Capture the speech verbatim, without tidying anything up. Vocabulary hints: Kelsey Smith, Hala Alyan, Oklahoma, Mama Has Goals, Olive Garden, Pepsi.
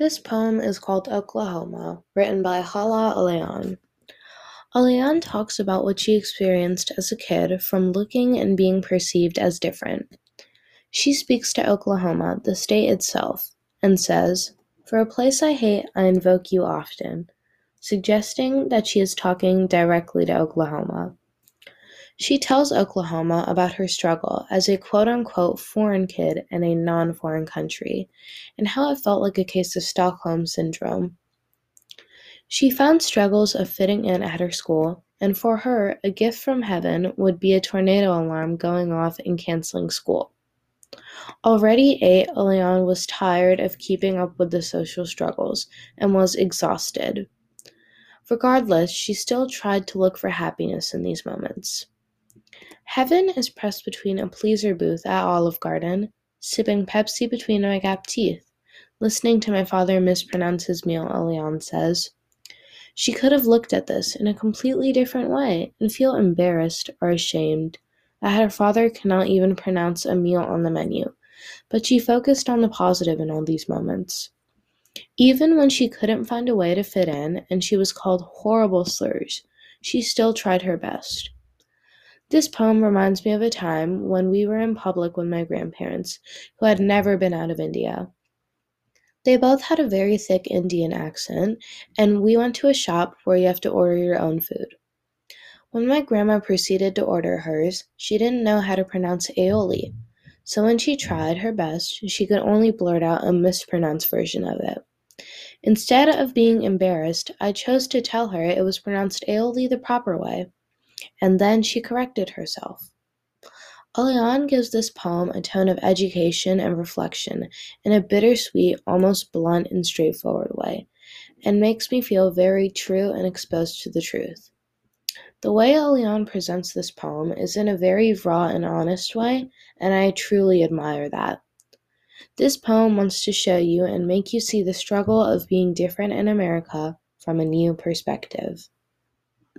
This poem is called Oklahoma, written by Hala Alyan. Alyan talks about what she experienced as a kid from looking and being perceived as different. She speaks to Oklahoma, the state itself, and says, "For a place I hate, I invoke you often," suggesting that she is talking directly to Oklahoma. She tells Oklahoma about her struggle as a quote-unquote foreign kid in a non-foreign country, and how it felt like a case of Stockholm Syndrome. She found struggles of fitting in at her school, and for her, a gift from heaven would be a tornado alarm going off and canceling school. Already eight, Alyan was tired of keeping up with the social struggles, and was exhausted. Regardless, she still tried to look for happiness in these moments. Heaven is pressed between a pleaser booth at Olive Garden, sipping Pepsi between my gap teeth, listening to my father mispronounce his meal, Alyan says. She could have looked at this in a completely different way and feel embarrassed or ashamed that her father cannot even pronounce a meal on the menu, but she focused on the positive in all these moments. Even when she couldn't find a way to fit in and she was called horrible slurs, she still tried her best. This poem reminds me of a time when we were in public with my grandparents, who had never been out of India. They both had a very thick Indian accent, and we went to a shop where you have to order your own food. When my grandma proceeded to order hers, she didn't know how to pronounce aioli, so when she tried her best, she could only blurt out a mispronounced version of it. Instead of being embarrassed, I chose to tell her it was pronounced aioli the proper way, and then she corrected herself. Alyan gives this poem a tone of education and reflection in a bittersweet, almost blunt and straightforward way, and makes me feel very true and exposed to the truth. The way Alyan presents this poem is in a very raw and honest way, and I truly admire that. This poem wants to show you and make you see the struggle of being different in America from a new perspective.